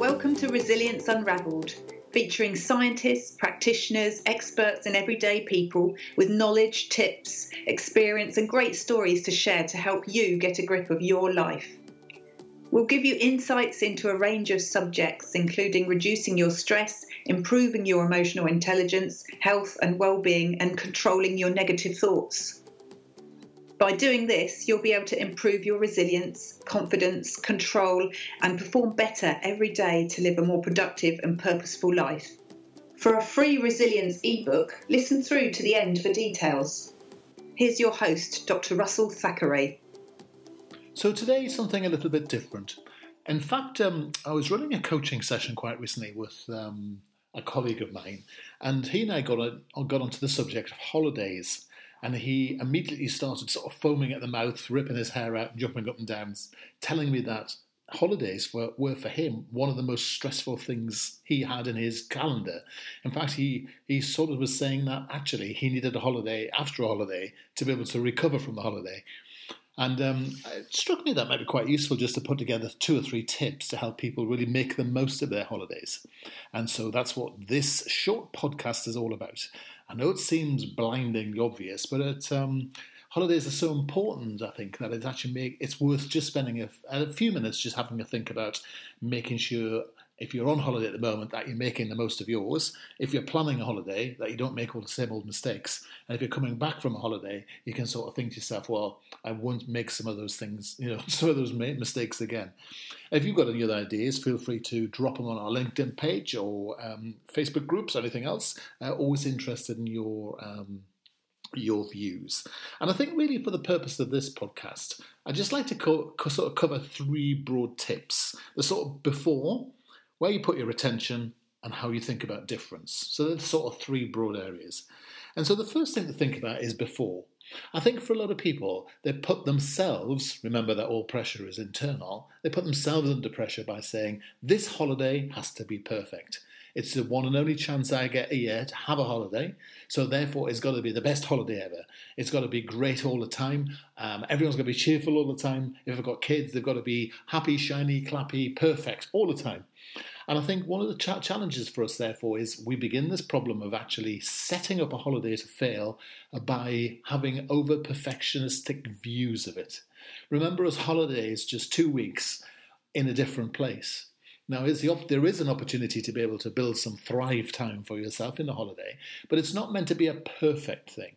Welcome to Resilience Unravelled, featuring scientists, practitioners, experts and everyday people with knowledge, tips, experience and great stories to share to help you get a grip of your life. We'll give you insights into a range of subjects, including reducing your stress, improving your emotional intelligence, health and well-being, and controlling your negative thoughts. By doing this, you'll be able to improve your resilience, confidence, control, and perform better every day to live a more productive and purposeful life. For a free resilience ebook, listen through to the end for details. Here's your host, Dr. Russell Thackeray. So today, something a little bit different. In fact, I was running a coaching session quite recently with a colleague of mine, and he and I got onto the subject of holidays, and he immediately started sort of foaming at the mouth, ripping his hair out, jumping up and down, telling me that holidays were for him one of the most stressful things he had in his calendar. In fact, he sort of was saying that actually he needed a holiday after a holiday to be able to recover from the holiday. And it struck me that might be quite useful just to put together 2 or 3 tips to help people really make the most of their holidays. And so that's what this short podcast is all about. I know it seems blindingly obvious, but holidays are so important, I think, that it's worth just spending a few minutes just having a think about making sure, if you're on holiday at the moment, that you're making the most of yours. If you're planning a holiday, that you don't make all the same old mistakes. And if you're coming back from a holiday, you can sort of think to yourself, well, I won't make some of those things, some of those mistakes again. If you've got any other ideas, feel free to drop them on our LinkedIn page or Facebook groups or anything else. Always interested in your views. And I think really for the purpose of this podcast, I'd just like to sort of cover 3 broad tips. The sort of before, where you put your attention, and how you think about difference. So there's sort of 3 broad areas. And so the first thing to think about is before. I think for a lot of people, they put themselves, remember that all pressure is internal, they put themselves under pressure by saying, this holiday has to be perfect. It's the one and only chance I get a year to have a holiday, so therefore it's got to be the best holiday ever. It's got to be great all the time. Everyone's got to be cheerful all the time. If I've got kids, they've got to be happy, shiny, clappy, perfect all the time. And I think one of the challenges for us, therefore, is we begin this problem of actually setting up a holiday to fail by having over-perfectionistic views of it. Remember, as holidays, just 2 weeks in a different place. Now, there is an opportunity to be able to build some thrive time for yourself in the holiday, but it's not meant to be a perfect thing.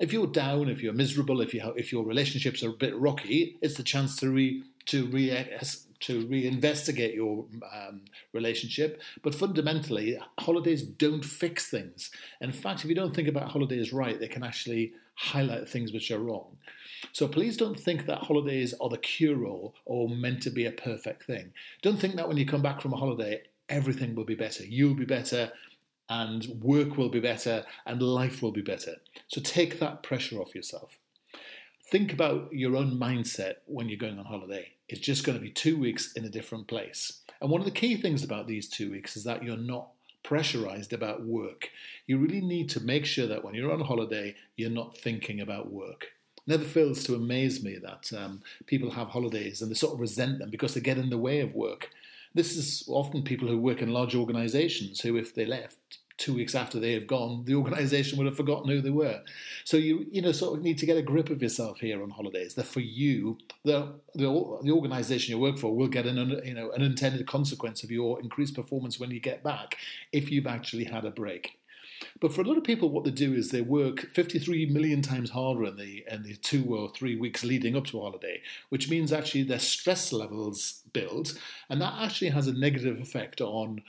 If you're down, if you're miserable, if your relationships are a bit rocky, it's the chance to reinvestigate your relationship. But fundamentally, holidays don't fix things. In fact, if you don't think about holidays right, they can actually highlight things which are wrong. So please don't think that holidays are the cure-all or meant to be a perfect thing. Don't think that when you come back from a holiday, everything will be better. You'll be better, and work will be better, and life will be better. So take that pressure off yourself. Think about your own mindset when you're going on holiday. It's just going to be 2 weeks in a different place. And one of the key things about these 2 weeks is that you're not pressurized about work. You really need to make sure that when you're on holiday, you're not thinking about work. It never fails to amaze me that people have holidays and they sort of resent them because they get in the way of work. This is often people who work in large organizations who, if they left 2 weeks after they have gone, the organisation would have forgotten who they were. So you sort of need to get a grip of yourself here on holidays. That for you, the organisation you work for will get an unintended consequence of your increased performance when you get back if you've actually had a break. But for a lot of people, what they do is they work 53 million times harder in the 2 or 3 weeks leading up to a holiday, which means actually their stress levels build, and that actually has a negative effect on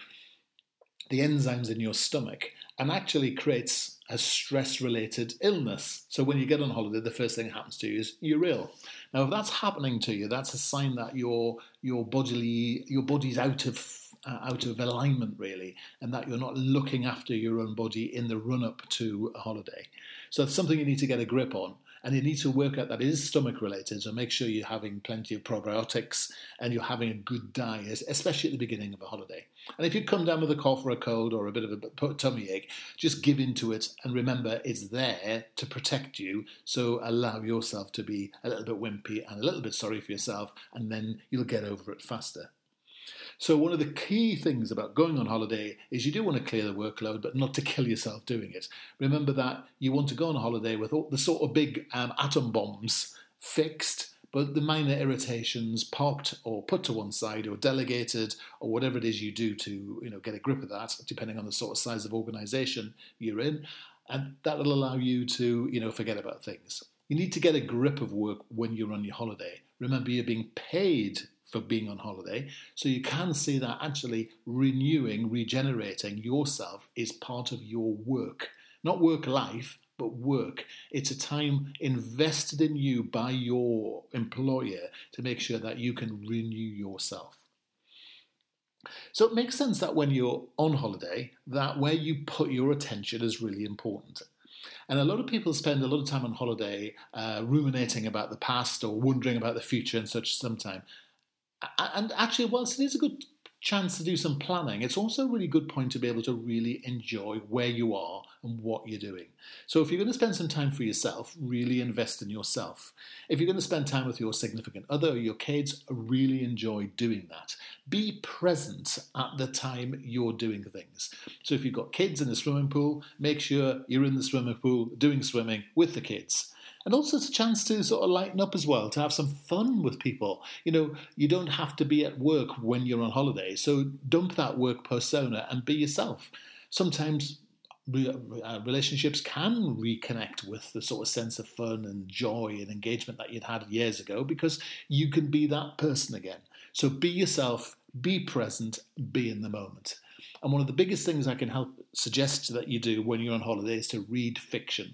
the enzymes in your stomach, and actually creates a stress-related illness. So when you get on holiday, the first thing that happens to you is you're ill. Now, if that's happening to you, that's a sign that your body's out of alignment, really, and that you're not looking after your own body in the run-up to a holiday. So that's something you need to get a grip on, and you need to work out that it is stomach-related, so make sure you're having plenty of probiotics and you're having a good diet, especially at the beginning of a holiday. And if you come down with a cough or a cold or a bit of a tummy ache, just give in to it and remember it's there to protect you, so allow yourself to be a little bit wimpy and a little bit sorry for yourself, and then you'll get over it faster. So one of the key things about going on holiday is you do want to clear the workload, but not to kill yourself doing it. Remember that you want to go on a holiday with all the sort of big atom bombs fixed, but the minor irritations popped or put to one side or delegated or whatever it is you do to, you know, get a grip of that, depending on the sort of size of organisation you're in. And that will allow you to, you know, forget about things. You need to get a grip of work when you're on your holiday. Remember, you're being paid for being on holiday, so you can see that actually renewing, regenerating yourself is part of your work. Not work life, but work. It's a time invested in you by your employer to make sure that you can renew yourself. So it makes sense that when you're on holiday, that where you put your attention is really important. And a lot of people spend a lot of time on holiday ruminating about the past or wondering about the future and such sometimes. And actually, whilst it is a good chance to do some planning, it's also a really good point to be able to really enjoy where you are and what you're doing. So if you're going to spend some time for yourself, really invest in yourself. If you're going to spend time with your significant other or your kids, really enjoy doing that. Be present at the time you're doing things. So if you've got kids in the swimming pool, make sure you're in the swimming pool doing swimming with the kids. And also it's a chance to sort of lighten up as well, to have some fun with people. You know, you don't have to be at work when you're on holiday, so dump that work persona and be yourself. Sometimes relationships can reconnect with the sort of sense of fun and joy and engagement that you'd had years ago because you can be that person again. So be yourself, be present, be in the moment. And one of the biggest things I can suggest that you do when you're on holiday is to read fiction.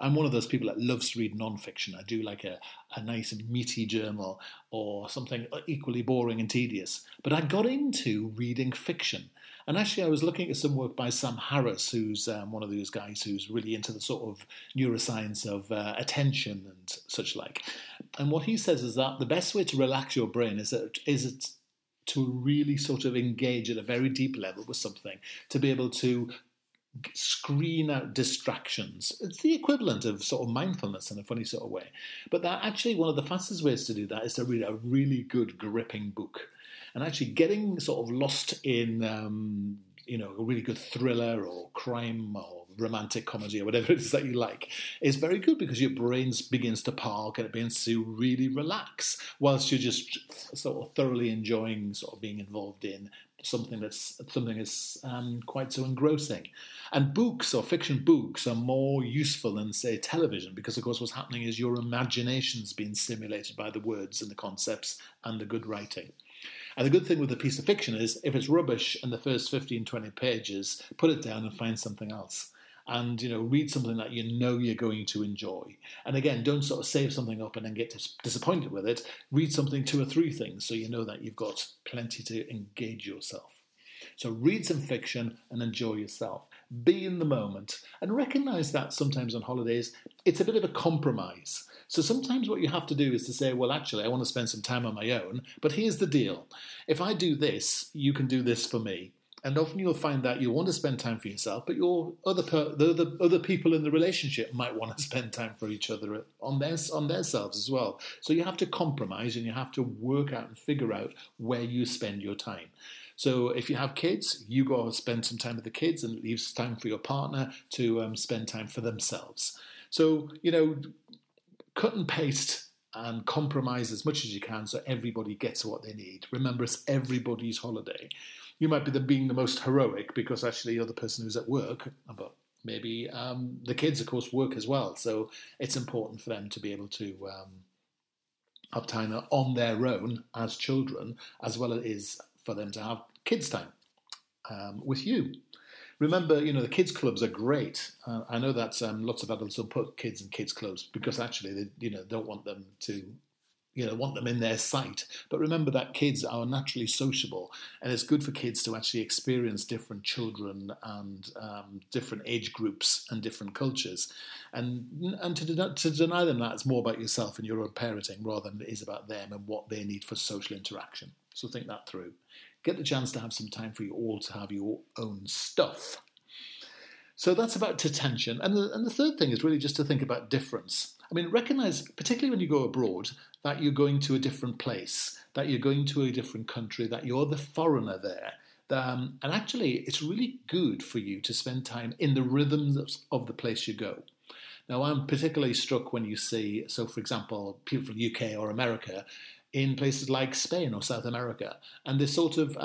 I'm one of those people that loves to read non-fiction. I do like a nice meaty journal or something equally boring and tedious. But I got into reading fiction. And actually I was looking at some work by Sam Harris, who's one of those guys who's really into the sort of neuroscience of attention and such like. And what he says is that the best way to relax your brain is to really sort of engage at a very deep level with something, to be able to screen out distractions. It's the equivalent of sort of mindfulness in a funny sort of way. But that actually one of the fastest ways to do that is to read a really good gripping book. And actually getting sort of lost in, a really good thriller or crime or romantic comedy or whatever it is that you like is very good because your brain begins to park and it begins to really relax whilst you're just sort of thoroughly enjoying sort of being involved in something that's quite so engrossing. And books or fiction books are more useful than, say, television because, of course, what's happening is your imagination's being stimulated by the words and the concepts and the good writing. And the good thing with a piece of fiction is if it's rubbish in the first 15, 20 pages, put it down and find something else. And, you know, read something that you know you're going to enjoy. And again, don't sort of save something up and then get disappointed with it. Read something, 2 or 3 things, so you know that you've got plenty to engage yourself. So read some fiction and enjoy yourself. Be in the moment. And recognise that sometimes on holidays, it's a bit of a compromise. So sometimes what you have to do is to say, well, actually, I want to spend some time on my own, but here's the deal. If I do this, you can do this for me. And often you'll find that you want to spend time for yourself, but your the other people in the relationship might want to spend time for each other on themselves as well. So you have to compromise and you have to work out and figure out where you spend your time. So if you have kids, you go and spend some time with the kids and it leaves time for your partner to spend time for themselves. So, you know, cut and paste and compromise as much as you can so everybody gets what they need. Remember, it's everybody's holiday. You might be being the most heroic because actually you're the person who's at work, but maybe the kids, of course, work as well. So it's important for them to be able to have time on their own as children, as well as it is for them to have kids' time with you. Remember, you know, the kids' clubs are great. I know that lots of adults will put kids in kids' clubs because actually they, you know, don't want them to, you know, want them in their sight. But remember that kids are naturally sociable and it's good for kids to actually experience different children and different age groups and different cultures. And to deny them that, it's more about yourself and your own parenting rather than it is about them and what they need for social interaction. So think that through. Get the chance to have some time for you all to have your own stuff. So that's about attention. And the third thing is really just to think about difference. I mean, recognise, particularly when you go abroad, that you're going to a different place, that you're going to a different country, that you're the foreigner there. And actually, it's really good for you to spend time in the rhythms of the place you go. Now, I'm particularly struck when you see, so for example, people from the UK or America in places like Spain or South America, and they sort of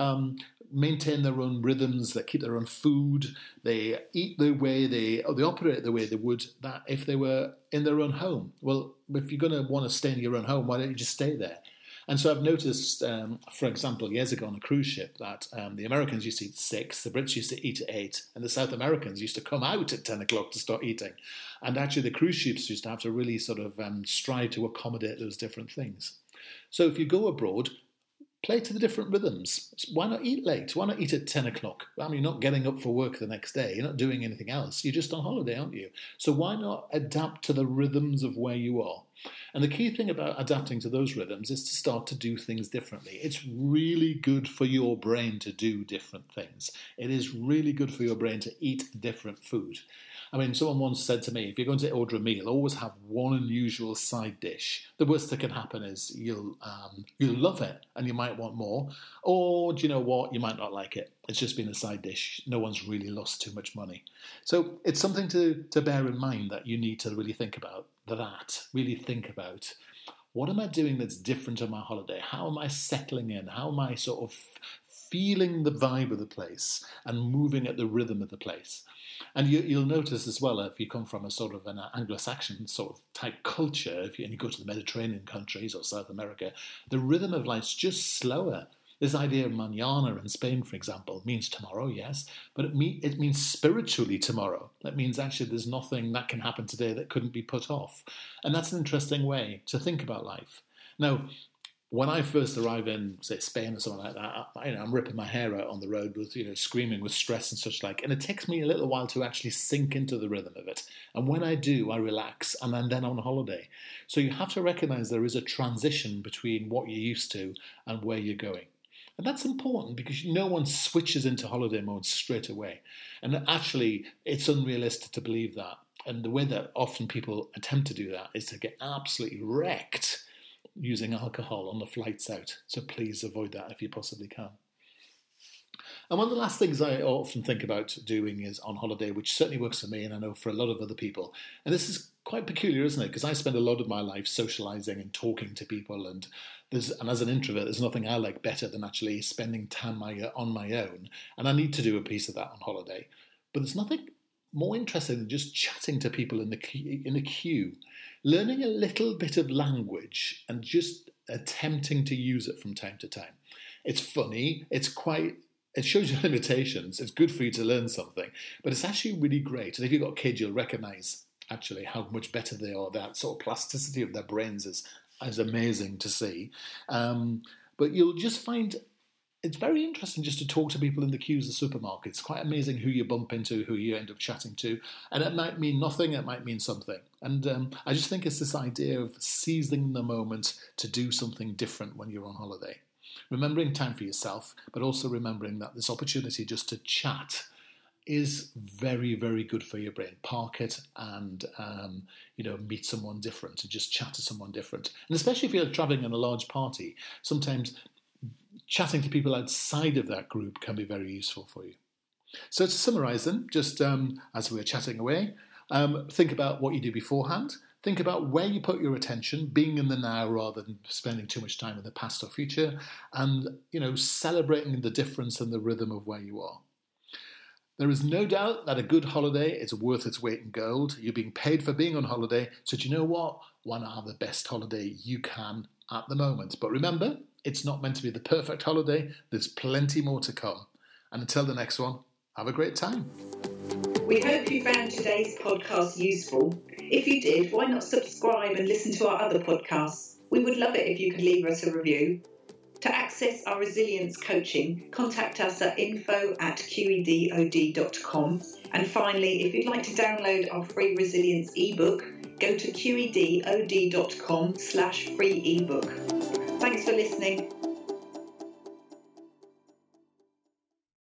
maintain their own rhythms, they keep their own food, they eat the way they operate the way they would that if they were in their own home. Well, if you're going to want to stay in your own home, why don't you just stay there? And so I've noticed, for example, years ago on a cruise ship that the Americans used to eat 6, the Brits used to eat at 8, and the South Americans used to come out at 10 o'clock to start eating. And actually the cruise ships used to have to really sort of strive to accommodate those different things. So if you go abroad, play to the different rhythms. Why not eat late? Why not eat at 10 o'clock? I mean, you're not getting up for work the next day. You're not doing anything else. You're just on holiday, aren't you? So why not adapt to the rhythms of where you are? And the key thing about adapting to those rhythms is to start to do things differently. It's really good for your brain to do different things. It is really good for your brain to eat different food. I mean, someone once said to me, if you're going to order a meal, always have one unusual side dish. The worst that can happen is you'll love it and you might want more. Or, do you know what, you might not like it. It's just been a side dish. No one's really lost too much money. So it's something to bear in mind that you need to really think about. Really think about, what am I doing that's different on my holiday? How am I settling in? How am I sort of feeling the vibe of the place and moving at the rhythm of the place? And you'll notice as well, if you come from a sort of an Anglo-Saxon sort of type culture, and you go to the Mediterranean countries or South America, the rhythm of life's just slower. This idea of mañana in Spain, for example, means tomorrow, yes, but it means spiritually tomorrow. That means actually there's nothing that can happen today that couldn't be put off. And that's an interesting way to think about life. Now, when I first arrived in, say, Spain or something like that, I'm ripping my hair out on the road with, screaming with stress and such like. And it takes me a little while to actually sink into the rhythm of it. And when I do, I relax and I'm then on holiday. So you have to recognize there is a transition between what you're used to and where you're going. And that's important because no one switches into holiday mode straight away. And actually, it's unrealistic to believe that. And the way that often people attempt to do that is to get absolutely wrecked using alcohol on the flights out. So please avoid that if you possibly can. And one of the last things I often think about doing is on holiday, which certainly works for me and I know for a lot of other people. And this is quite peculiar, isn't it? Because I spend a lot of my life socialising and talking to people. And as an introvert, there's nothing I like better than actually spending time on my own. And I need to do a piece of that on holiday. But there's nothing more interesting than just chatting to people in the queue, learning a little bit of language and just attempting to use it from time to time. It's funny. It shows you limitations. It's good for you to learn something, but it's actually really great. And if you've got kids, you'll recognise actually how much better they are. That sort of plasticity of their brains is amazing to see. But you'll just find it's very interesting just to talk to people in the queues of supermarkets. It's quite amazing who you bump into, who you end up chatting to. And it might mean nothing, it might mean something. And I just think it's this idea of seizing the moment to do something different when you're on holiday. Remembering time for yourself, but also remembering that this opportunity just to chat is very, very good for your brain. Park it and, meet someone different and just chat to someone different. And especially if you're traveling in a large party, sometimes chatting to people outside of that group can be very useful for you. So to summarise then, just as we were chatting away, think about what you do beforehand. Think about where you put your attention, being in the now rather than spending too much time in the past or future, and, celebrating the difference and the rhythm of where you are. There is no doubt that a good holiday is worth its weight in gold. You're being paid for being on holiday, so do you know what? Why not have the best holiday you can at the moment? But remember, it's not meant to be the perfect holiday. There's plenty more to come. And until the next one, have a great time. We hope you found today's podcast useful. If you did, why not subscribe and listen to our other podcasts? We would love it if you could leave us a review. To access our resilience coaching, contact us at info@qedod.com. And finally, if you'd like to download our free resilience ebook, go to qedod.com/free ebook. Thanks for listening.